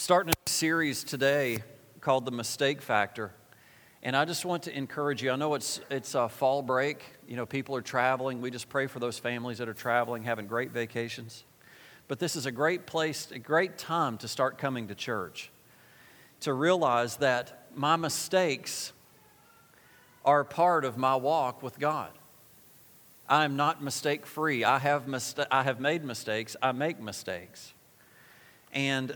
Starting a series today called The Mistake Factor, and I just want to encourage you. I know it's a fall break. You know, people are traveling. We just pray for those families that are traveling, having great vacations. But this is a great place, a great time to start coming to church, to realize that my mistakes are part of my walk with God. I am not mistake-free. I have made mistakes. I make mistakes. And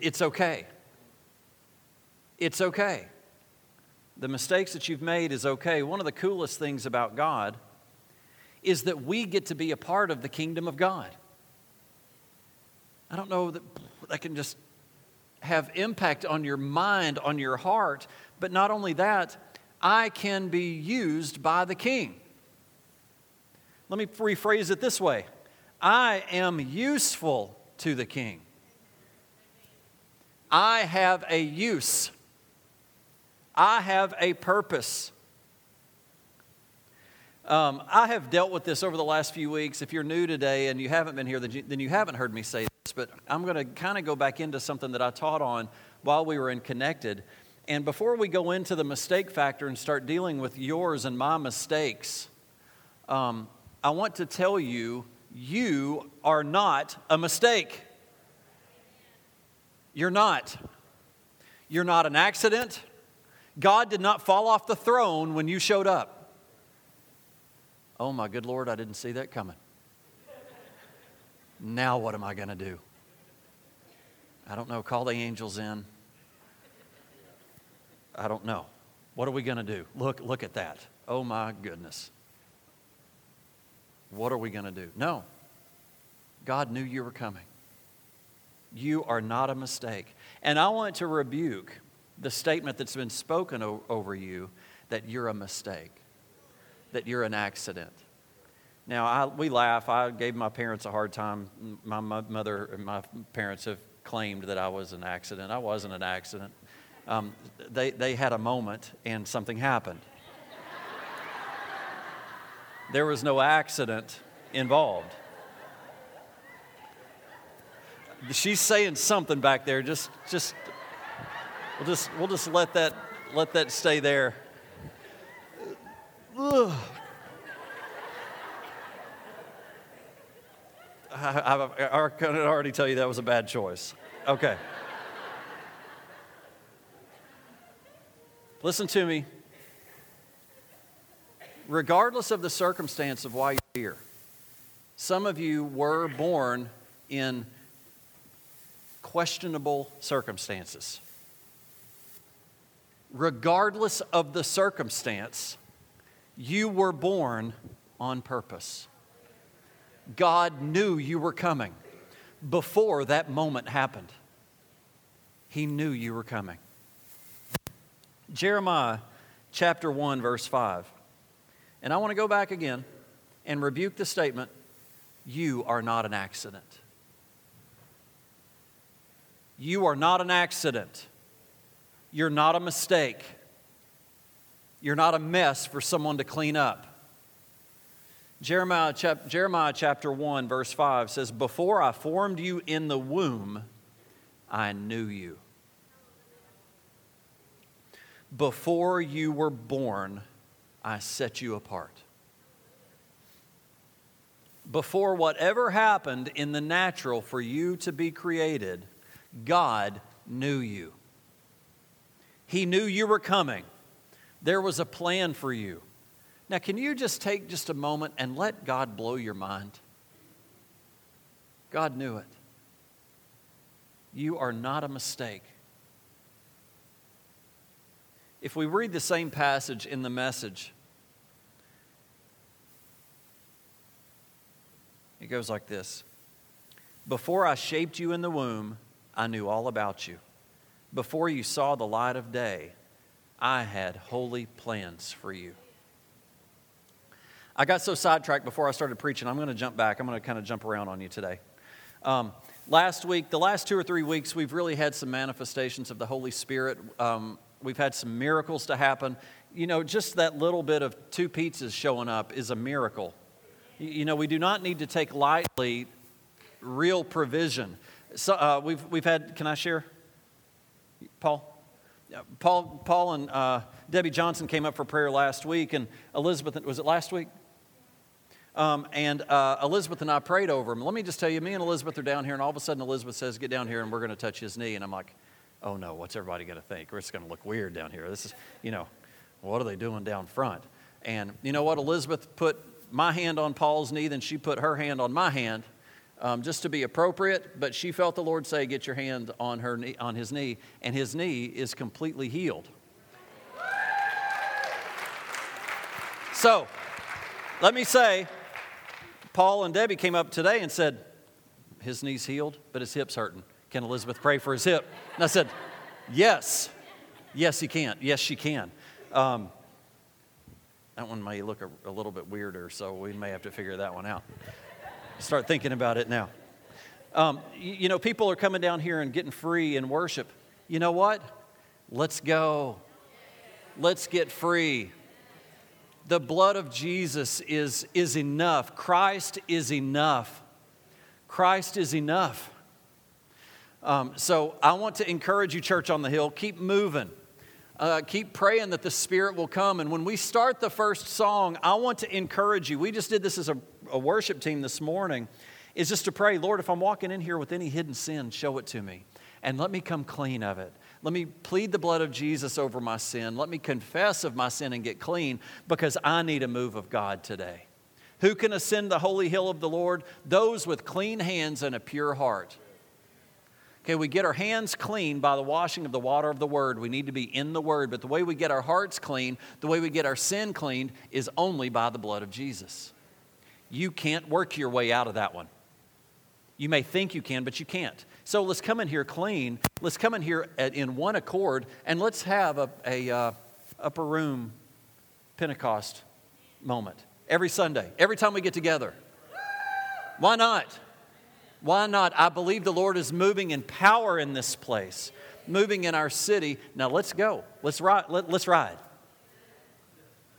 it's okay. It's okay. The mistakes that you've made is okay. One of the coolest things about God is that we get to be a part of the kingdom of God. I don't know that I can just have impact on your mind, on your heart, but not only that, I can be used by the King. Let me rephrase it this way. I am useful to the King. I have a use. I have a purpose. I have dealt with this over the last few weeks. If you're new today and you haven't been here, then you haven't heard me say this, but I'm going to kind of go back into something that I taught on while we were in Connected. And before we go into the mistake factor and start dealing with yours and my mistakes, I want to tell you, you are not a mistake. You're not. You're not an accident. God did not fall off the throne when you showed up. Oh my good Lord, I didn't see that coming. Now what am I going to do? I don't know. Call the angels in. I don't know. What are we going to do? Look at that. Oh my goodness. What are we going to do? No. God knew you were coming. You are not a mistake. And I want to rebuke the statement that's been spoken over you that you're a mistake, that you're an accident. Now, we laugh. I gave my parents a hard time. My mother and my parents have claimed that I was an accident. I wasn't an accident. They had a moment and something happened. There was no accident involved. She's saying something back there. We'll just let that stay there. Ugh. I can already tell you that was a bad choice. Okay. Listen to me. Regardless of the circumstance of why you're here, some of you were born in questionable circumstances. Regardless of the circumstance, you were born on purpose. God knew you were coming before that moment happened. He knew you were coming. Jeremiah chapter 1, verse 5. And I want to go back again and rebuke the statement, you are not an accident. You are not an accident. You're not a mistake. You're not a mess for someone to clean up. Jeremiah chapter 1, verse 5 says, before I formed you in the womb, I knew you. Before you were born, I set you apart. Before whatever happened in the natural for you to be created, God knew you. He knew you were coming. There was a plan for you. Now, can you just take just a moment and let God blow your mind? God knew it. You are not a mistake. If we read the same passage in the Message, it goes like this. Before I shaped you in the womb, I knew all about you. Before you saw the light of day, I had holy plans for you. I got so sidetracked before I started preaching. I'm going to jump back. I'm going to kind of jump around on you today. Last week, the last 2 or 3 weeks, we've really had some manifestations of the Holy Spirit. We've had some miracles to happen. You know, just that little bit of 2 pizzas showing up is a miracle. You know, we do not need to take lightly real provision. So we've had. Can I share? Paul and Debbie Johnson came up for prayer last week, and Elizabeth, was it last week? Elizabeth and I prayed over him. Let me just tell you, me and Elizabeth are down here, and all of a sudden Elizabeth says, "Get down here," and we're going to touch his knee. And I'm like, "Oh no, what's everybody going to think? We're just going to look weird down here. This is, what are they doing down front?" And you know what? Elizabeth put my hand on Paul's knee, then she put her hand on my hand. Just to be appropriate, but she felt the Lord say, "Get your hand on her knee, on his knee," and his knee is completely healed. So, let me say, Paul and Debbie came up today and said, "His knee's healed, but his hip's hurting. Can Elizabeth pray for his hip?" And I said, yes, he can. Yes, she can. That one may look a little bit weirder, so we may have to figure that one out. Start thinking about it now. People are coming down here and getting free in worship. You know what? Let's go. Let's get free. The blood of Jesus is enough. Christ is enough. Christ is enough. So I want to encourage you, Church on the Hill, keep moving. Keep praying that the Spirit will come. And when we start the first song, I want to encourage you. We just did this as a worship team this morning, is just to pray, "Lord, if I'm walking in here with any hidden sin, show it to me. And let me come clean of it. Let me plead the blood of Jesus over my sin. Let me confess of my sin and get clean, because I need a move of God today." Who can ascend the holy hill of the Lord? Those with clean hands and a pure heart. Okay, we get our hands clean by the washing of the water of the Word. We need to be in the Word. But the way we get our hearts clean, the way we get our sin cleaned, is only by the blood of Jesus. You can't work your way out of that one. You may think you can, but you can't. So let's come in here clean. Let's come in here in one accord, and let's have a upper room Pentecost moment. Every Sunday, every time we get together. Why not? Why not? I believe the Lord is moving in power in this place, moving in our city. Now let's go. Let's ride. Let's ride.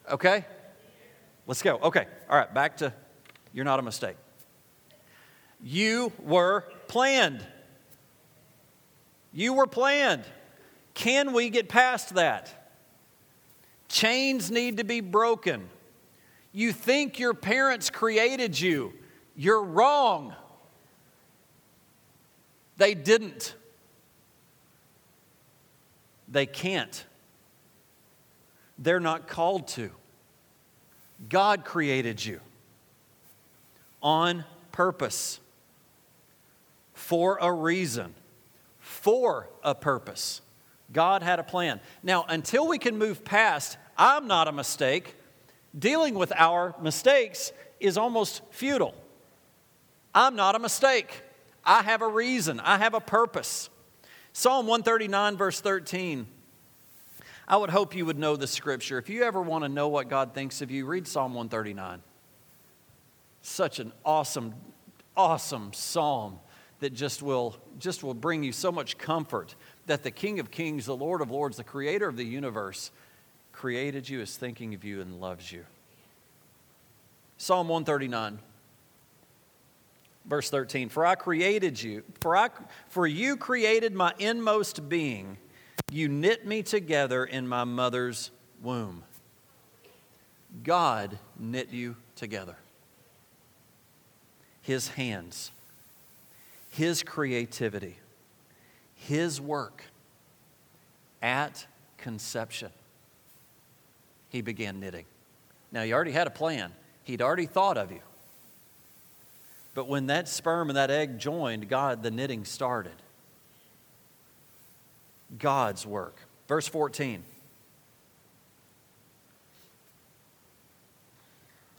Okay? Let's go. Okay. All right. Back to, you're not a mistake. You were planned. You were planned. Can we get past that? Chains need to be broken. You think your parents created you. You're wrong. They didn't. They can't. They're not called to. God created you on purpose, for a reason, for a purpose. God had a plan. Now, until we can move past, "I'm not a mistake," dealing with our mistakes is almost futile. I'm not a mistake. I have a reason. I have a purpose. Psalm 139, verse 13. I would hope you would know the scripture. If you ever want to know what God thinks of you, read Psalm 139. Such an awesome, awesome psalm that just will bring you so much comfort that the King of Kings, the Lord of Lords, the Creator of the universe created you, is thinking of you, and loves you. Psalm 139. Verse 13, for you created my inmost being. You knit me together in my mother's womb. God knit you together. His hands, His creativity, His work at conception. He began knitting. Now, He already had a plan. He'd already thought of you. But when that sperm and that egg joined, the knitting started. God's work. Verse 14.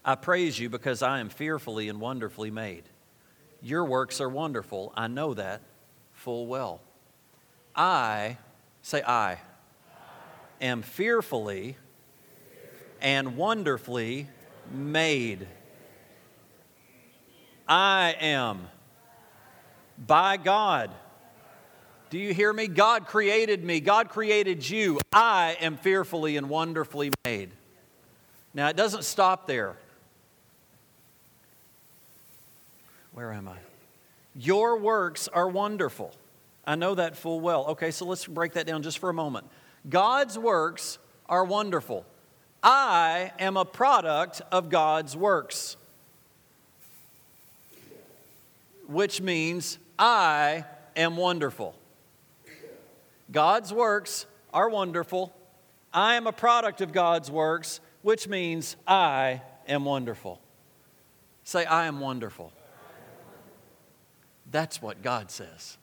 I praise you because I am fearfully and wonderfully made. Your works are wonderful. I know that full well. I am fearfully and wonderfully made. I am by God. Do you hear me? God created me. God created you. I am fearfully and wonderfully made. Now, it doesn't stop there. Where am I? Your works are wonderful. I know that full well. Okay, so let's break that down just for a moment. God's works are wonderful. I am a product of God's works, which means I am wonderful. God's works are wonderful. I am a product of God's works, which means I am wonderful. Say, I am wonderful. That's what God says.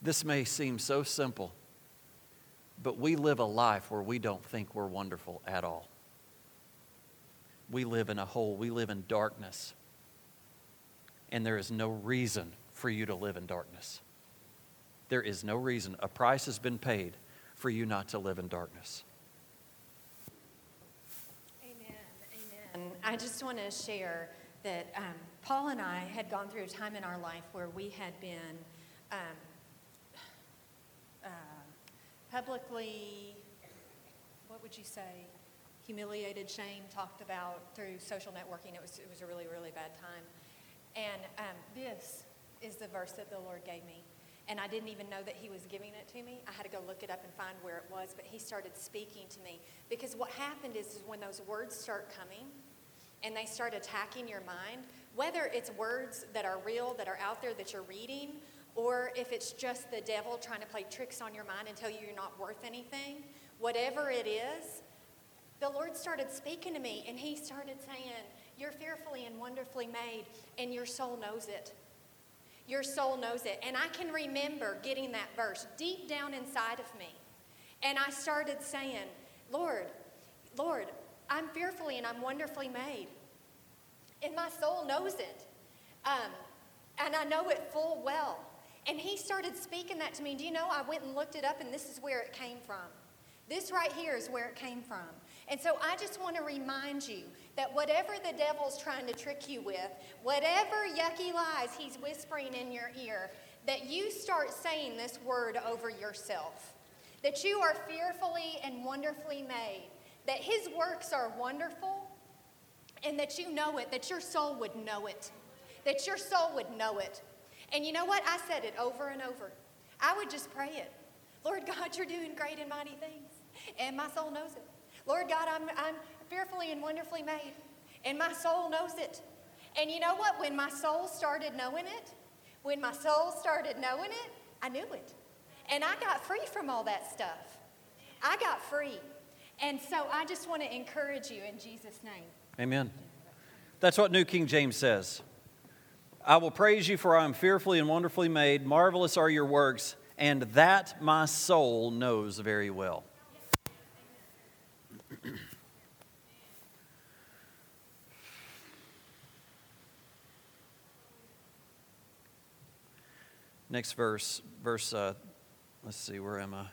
This may seem so simple, but we live a life where we don't think we're wonderful at all. We live in a hole. We live in darkness. And there is no reason for you to live in darkness. There is no reason. A price has been paid for you not to live in darkness. Amen. Amen. I just want to share that Paul and I had gone through a time in our life where we had been publicly, what would you say, humiliated, shamed, talked about through social networking. It was a really, really bad time. And this is the verse that the Lord gave me. And I didn't even know that he was giving it to me. I had to go look it up and find where it was. But he started speaking to me. Because what happened is when those words start coming and they start attacking your mind, whether it's words that are real, that are out there, that you're reading, or if it's just the devil trying to play tricks on your mind and tell you you're not worth anything, whatever it is, the Lord started speaking to me, and he started saying, you're fearfully and wonderfully made, and your soul knows it. Your soul knows it. And I can remember getting that verse deep down inside of me, and I started saying, Lord, I'm fearfully and I'm wonderfully made, and my soul knows it, and I know it full well. And he started speaking that to me. Do you know, I went and looked it up, and this is where it came from. This right here is where it came from. And so I just want to remind you that whatever the devil's trying to trick you with, whatever yucky lies he's whispering in your ear, that you start saying this word over yourself. That you are fearfully and wonderfully made. That his works are wonderful, and that you know it, that your soul would know it. That your soul would know it. And you know what? I said it over and over. I would just pray it. Lord God, you're doing great and mighty things, and my soul knows it. Lord God, I'm fearfully and wonderfully made, and my soul knows it. And you know what? When my soul started knowing it, I knew it. And I got free from all that stuff. I got free. And so I just want to encourage you in Jesus' name. Amen. That's what New King James says. I will praise you, for I am fearfully and wonderfully made. Marvelous are your works, and that my soul knows very well. Next verse, let's see, where am I?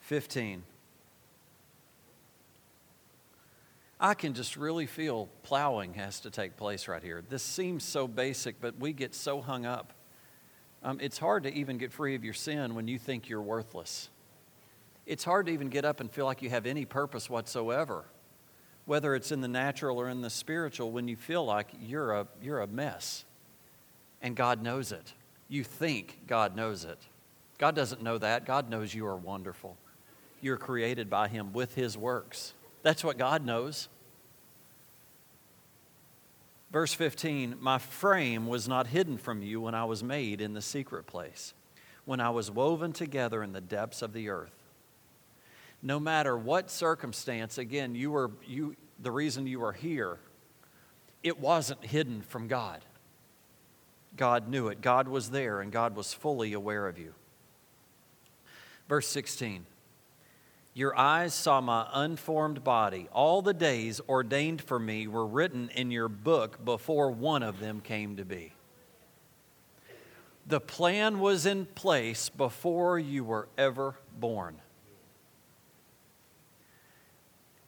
15. I can just really feel plowing has to take place right here. This seems so basic, but we get so hung up. It's hard to even get free of your sin when you think you're worthless. It's hard to even get up and feel like you have any purpose whatsoever, whether it's in the natural or in the spiritual, when you feel like you're a mess. And God knows it. You think God knows it. God doesn't know that. God knows you are wonderful. You're created by him with his works. That's what God knows. Verse 15, my frame was not hidden from you when I was made in the secret place, when I was woven together in the depths of the earth. No matter what circumstance, again, the reason you are here, it wasn't hidden from God. God knew it. God was there, and God was fully aware of you. Verse 16, your eyes saw my unformed body. All the days ordained for me were written in your book before one of them came to be. The plan was in place before you were ever born.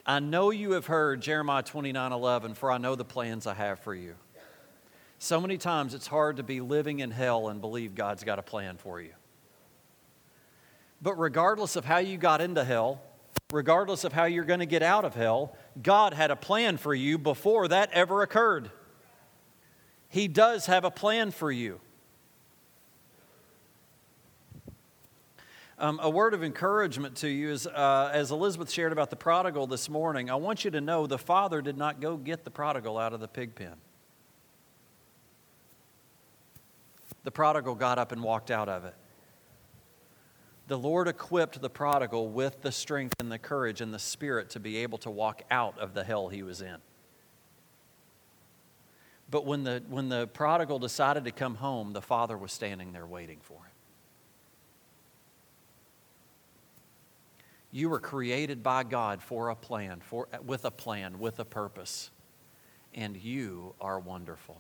I know you have heard Jeremiah 29:11, for I know the plans I have for you. So many times it's hard to be living in hell and believe God's got a plan for you. But regardless of how you got into hell, Regardless of how you're going to get out of hell, God had a plan for you before that ever occurred. He does have a plan for you. A word of encouragement to you is, as Elizabeth shared about the prodigal this morning, I want you to know the father did not go get the prodigal out of the pig pen. The prodigal got up and walked out of it. The Lord equipped the prodigal with the strength and the courage and the spirit to be able to walk out of the hell he was in. But when the prodigal decided to come home, the father was standing there waiting for him. You were created by God for a plan, with a purpose. And you are wonderful.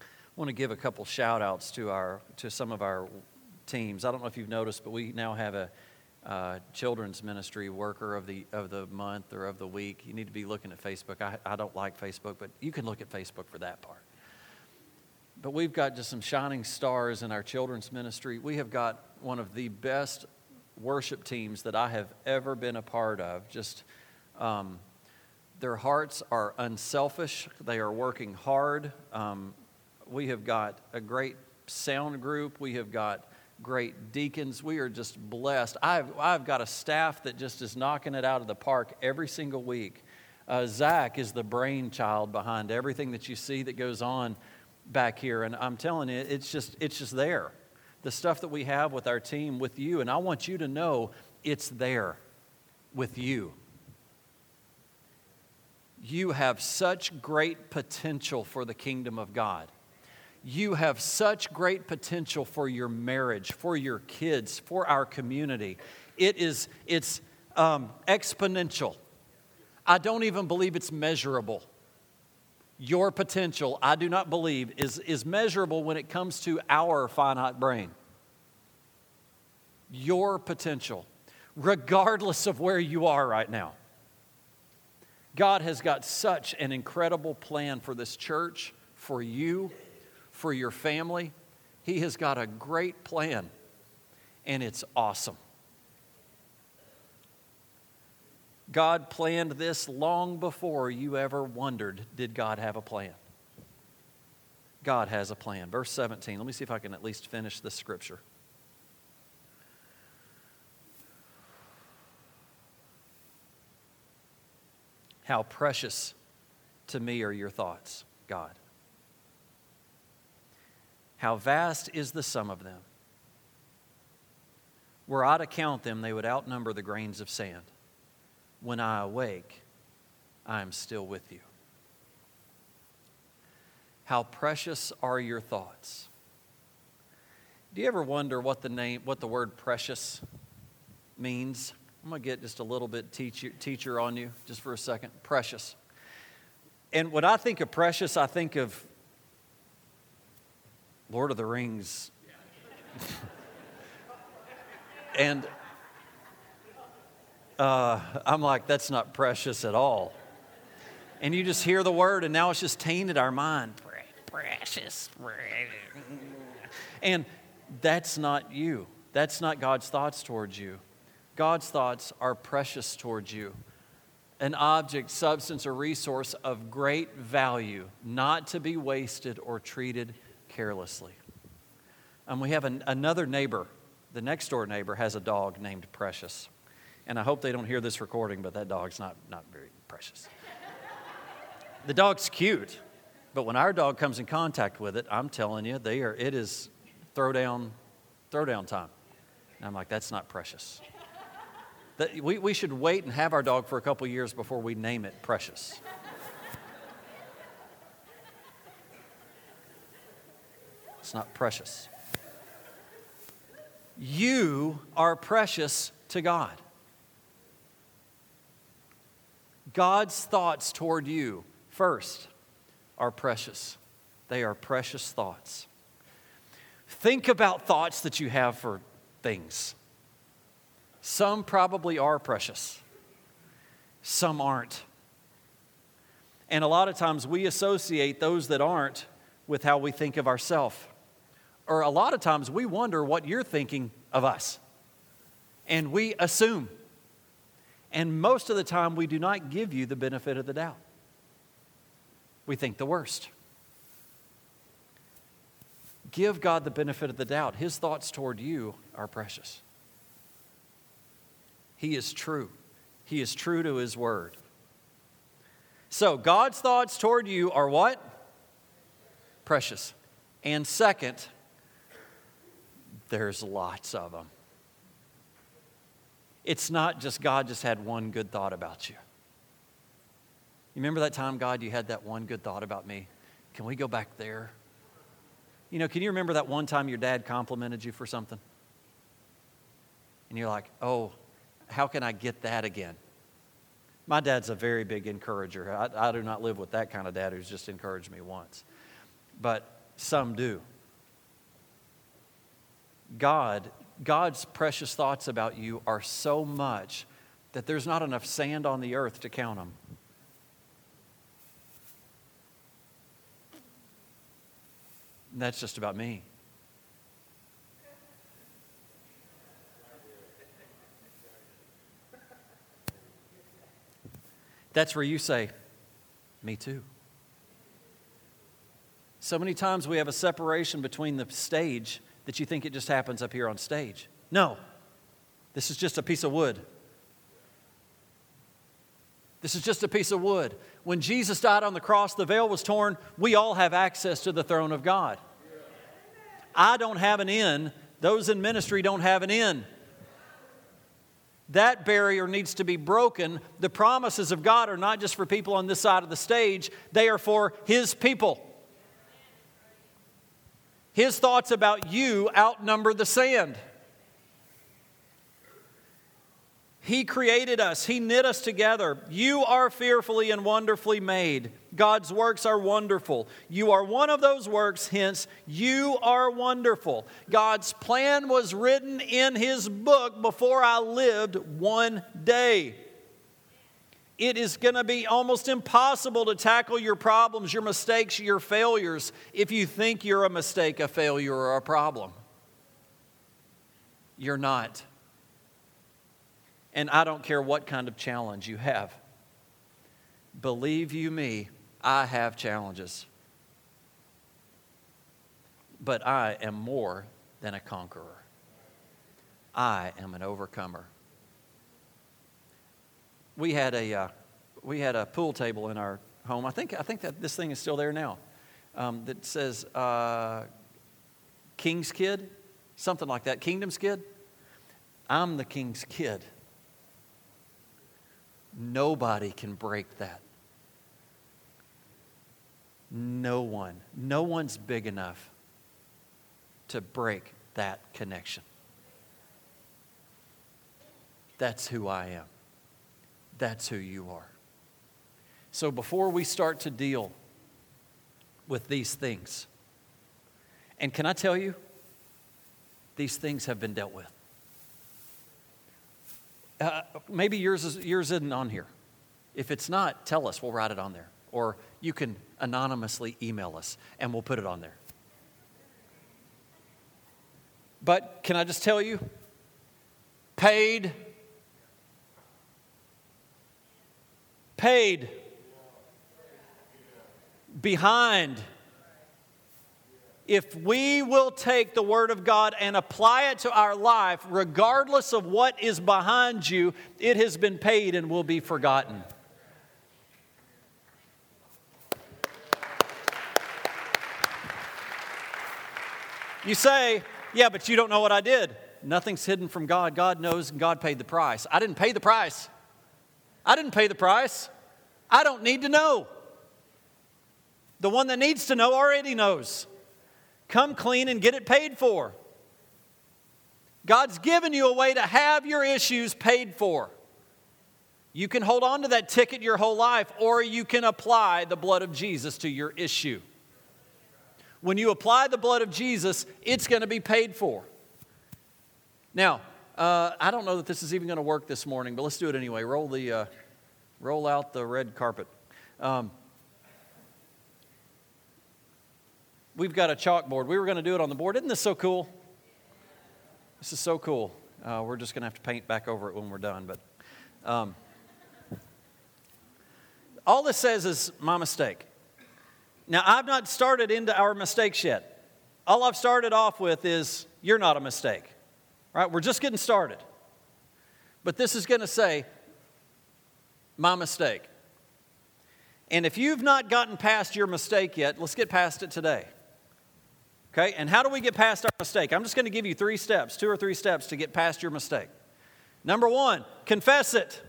I want to give a couple shout-outs to some of our teams. I don't know if you've noticed, but we now have a children's ministry worker of the month or of the week. You need to be looking at Facebook. I don't like Facebook, but you can look at Facebook for that part. But we've got just some shining stars in our children's ministry. We have got one of the best worship teams that I have ever been a part of. Just their hearts are unselfish. They are working hard. We have got a great sound group. We have got great deacons. We are just blessed. I've got a staff that just is knocking it out of the park every single week. Zach is the brainchild behind everything that you see that goes on back here, and I'm telling you, it's just there. The stuff that we have with our team, with you, and I want you to know it's there with you. You have such great potential for the kingdom of God. You have such great potential for your marriage, for your kids, for our community. It's exponential. I don't even believe it's measurable. Your potential, I do not believe, is measurable when it comes to our finite brain. Your potential, regardless of where you are right now. God has got such an incredible plan for this church, for you, for your family. He has got a great plan, and it's awesome. God planned this long before you ever wondered, did God have a plan? God has a plan. Verse 17, let me see if I can at least finish this scripture. How precious to me are your thoughts, God. How vast is the sum of them. Were I to count them, they would outnumber the grains of sand. When I awake, I am still with you. How precious are your thoughts? Do you ever wonder what the word precious means? I'm going to get just a little bit teacher on you just for a second. Precious. And when I think of precious, I think of Lord of the Rings. And I'm like, that's not precious at all. And you just hear the word, and now it's just tainted our mind. Precious. And that's not you. That's not God's thoughts towards you. God's thoughts are precious towards you. An object, substance, or resource of great value, not to be wasted or treated carelessly. And we have another neighbor. The next door neighbor has a dog named Precious. And I hope they don't hear this recording, but that dog's not very precious. The dog's cute, but when our dog comes in contact with it, I'm telling you, it is throwdown time. And I'm like, that's not precious. We should wait and have our dog for a couple years before we name it Precious. It's not precious. You are precious to God. God's thoughts toward you first are precious. They are precious thoughts. Think about thoughts that you have for things. Some probably are precious. Some aren't. And a lot of times we associate those that aren't with how we think of ourselves. Or a lot of times we wonder what you're thinking of us. and we assume. And most of the time, we do not give you the benefit of the doubt. We think the worst. Give God the benefit of the doubt. His thoughts toward you are precious. He is true. He is true to His word. So God's thoughts toward you are what? Precious. And second, there's lots of them. It's not just God just had one good thought about you. You remember that time, God, you had that one good thought about me? Can we go back there? You know, can you remember that one time your dad complimented you for something? And you're like, oh, how can I get that again? My dad's a very big encourager. I do not live with that kind of dad who's just encouraged me once. But some do. God's precious thoughts about you are so much that there's not enough sand on the earth to count them. And that's just about me. That's where you say, me too. So many times we have a separation between the stage that you think it just happens up here on stage. No, this is just a piece of wood. This is just a piece of wood. When Jesus died on the cross, the veil was torn. We all have access to the throne of God. I don't have an in. Those in ministry don't have an in. That barrier needs to be broken. The promises of God are not just for people on this side of the stage. They are for His people. His thoughts about you outnumber the sand. He created us. He knit us together. You are fearfully and wonderfully made. God's works are wonderful. You are one of those works, hence you are wonderful. God's plan was written in His book before I lived one day. It is going to be almost impossible to tackle your problems, your mistakes, your failures if you think you're a mistake, a failure, or a problem. You're not. And I don't care what kind of challenge you have. Believe you me, I have challenges. But I am more than a conqueror. I am an overcomer. We had a pool table in our home. I think that this thing is still there now. That says King's Kid, something like that. Kingdom's Kid. I'm the King's Kid. Nobody can break that. No one. No one's big enough to break that connection. That's who I am. That's who you are. So before we start to deal with these things, and can I tell you, these things have been dealt with. Maybe yours isn't on here. If it's not, tell us. We'll write it on there. Or you can anonymously email us, and we'll put it on there. But can I just tell you? Paid. Behind. If we will take the Word of God and apply it to our life, regardless of what is behind you, it has been paid and will be forgotten. You say, yeah, but you don't know what I did. Nothing's hidden from God. God knows and God paid the price. I didn't pay the price. I didn't pay the price. I don't need to know. The one that needs to know already knows. Come clean and get it paid for. God's given you a way to have your issues paid for. You can hold on to that ticket your whole life, or you can apply the blood of Jesus to your issue. When you apply the blood of Jesus, it's going to be paid for. Now, I don't know that this is even going to work this morning, but let's do it anyway. Roll out the red carpet. We've got a chalkboard. We were going to do it on the board. Isn't this so cool? This is so cool. We're just going to have to paint back over it when we're done. But all this says is my mistake. Now, I've not started into our mistakes yet. All I've started off with is you're not a mistake. Right? We're just getting started. But this is going to say my mistake. And if you've not gotten past your mistake yet, let's get past it today. Okay, and how do we get past our mistake? I'm just going to give you two or three steps to get past your mistake. Number one, confess it.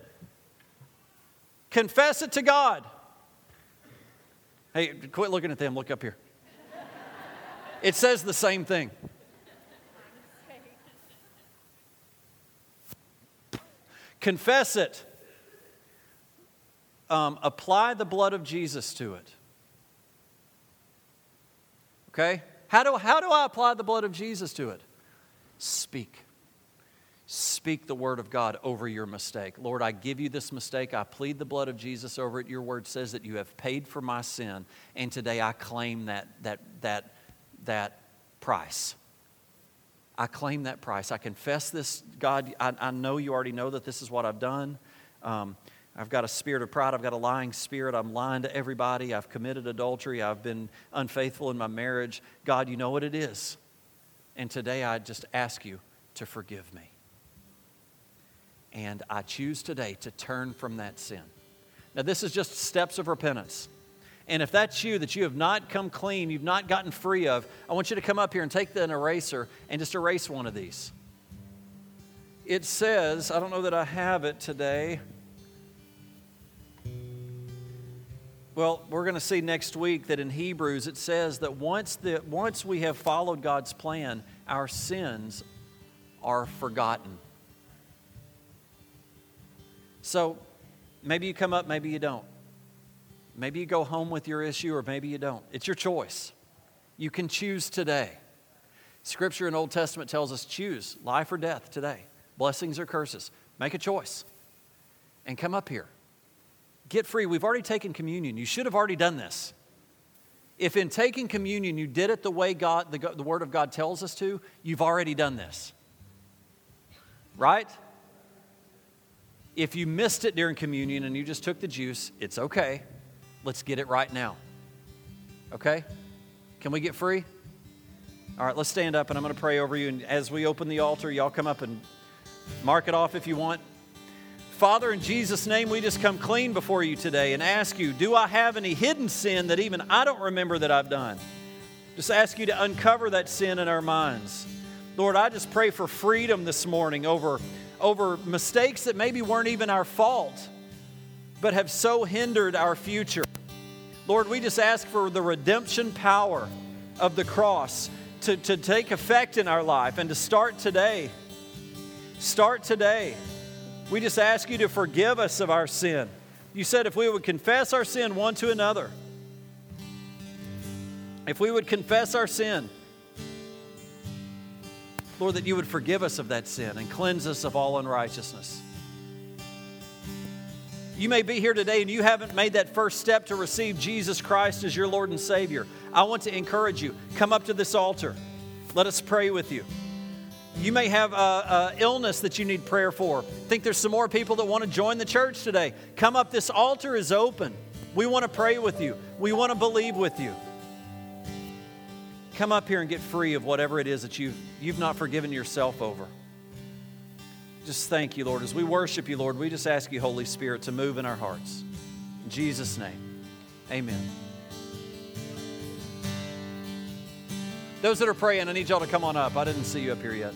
Confess it to God. Hey, quit looking at them. Look up here. It says the same thing. Confess it. Apply the blood of Jesus to it. Okay? How do I apply the blood of Jesus to it? Speak. Speak the word of God over your mistake. Lord, I give you this mistake. I plead the blood of Jesus over it. Your word says that you have paid for my sin, and today I claim that price. I claim that price. I confess this. God, I know you already know that this is what I've done. I've got a spirit of pride. I've got a lying spirit. I'm lying to everybody. I've committed adultery. I've been unfaithful in my marriage. God, you know what it is. And today I just ask you to forgive me. And I choose today to turn from that sin. Now, this is just steps of repentance. And if that's you, that you have not come clean, you've not gotten free of, I want you to come up here and take an eraser and just erase one of these. It says, I don't know that I have it today. Well, we're going to see next week that in Hebrews it says that once we have followed God's plan, our sins are forgotten. So maybe you come up, maybe you don't. Maybe you go home with your issue, or maybe you don't. It's your choice. You can choose today. Scripture in Old Testament tells us choose life or death today, blessings or curses. Make a choice and come up here. Get free. We've already taken communion. You should have already done this. If in taking communion you did it the way God, the Word of God tells us to, you've already done this. Right? If you missed it during communion and you just took the juice, it's okay. Let's get it right now. Okay? Can we get free? All right, let's stand up and I'm going to pray over you. And as we open the altar, y'all come up and mark it off if you want. Father, in Jesus' name, we just come clean before you today and ask you, do I have any hidden sin that even I don't remember that I've done? Just ask you to uncover that sin in our minds. Lord, I just pray for freedom this morning over mistakes that maybe weren't even our fault, but have so hindered our future. Lord, we just ask for the redemption power of the cross to take effect in our life and to start today. Start today. We just ask you to forgive us of our sin. You said if we would confess our sin one to another, if we would confess our sin, Lord, that you would forgive us of that sin and cleanse us of all unrighteousness. You may be here today and you haven't made that first step to receive Jesus Christ as your Lord and Savior. I want to encourage you, come up to this altar. Let us pray with you. You may have an illness that you need prayer for. I think there's some more people that want to join the church today. Come up. This altar is open. We want to pray with you. We want to believe with you. Come up here and get free of whatever it is that you've not forgiven yourself over. Just thank you, Lord. As we worship you, Lord, we just ask you, Holy Spirit, to move in our hearts. In Jesus' name, amen. Those that are praying, I need y'all to come on up. I didn't see you up here yet.